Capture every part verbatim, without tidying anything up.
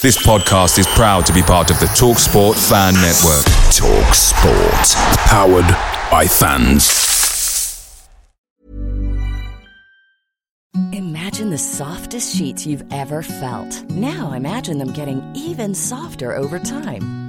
This podcast is proud to be part of the TalkSport Fan Network. TalkSport. Powered by fans. Imagine the softest sheets you've ever felt. Now imagine them getting even softer over time.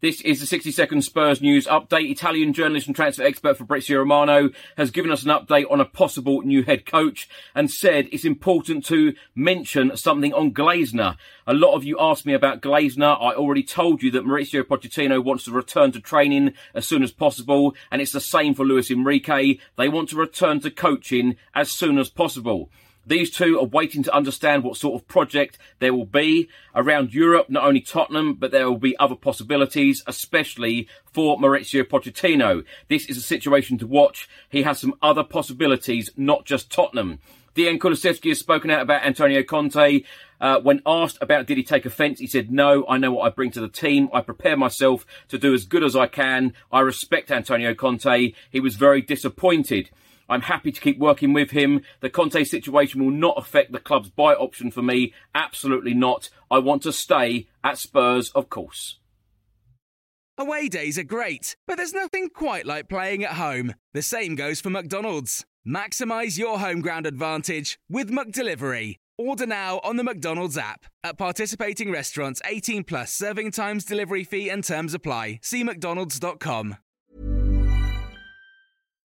This is the sixty second Spurs news update. Italian journalist and transfer expert Fabrizio Romano has given us an update on a possible new head coach and said it's important to mention something on Glasner. A lot of you asked me about Glasner. I already told you that Mauricio Pochettino wants to return to training as soon as possible, and it's the same for Luis Enrique. They want to return to coaching as soon as possible. These two are waiting to understand what sort of project there will be around Europe, not only Tottenham, but there will be other possibilities, especially for Mauricio Pochettino. This is a situation to watch. He has some other possibilities, not just Tottenham. Dejan Kulusevski has spoken out about Antonio Conte. Uh, when asked about did he take offence, he said, no, I know what I bring to the team. I prepare myself to do as good as I can. I respect Antonio Conte. He was very disappointed. I'm happy to keep working with him. The Conte situation will not affect the club's buy option for me. Absolutely not. I want to stay at Spurs, of course. Away days are great, but there's nothing quite like playing at home. The same goes for McDonald's. Maximise your home ground advantage with McDelivery. Order now on the McDonald's app. At participating restaurants, eighteen plus, serving times, delivery fee and terms apply. See mcdonalds dot com.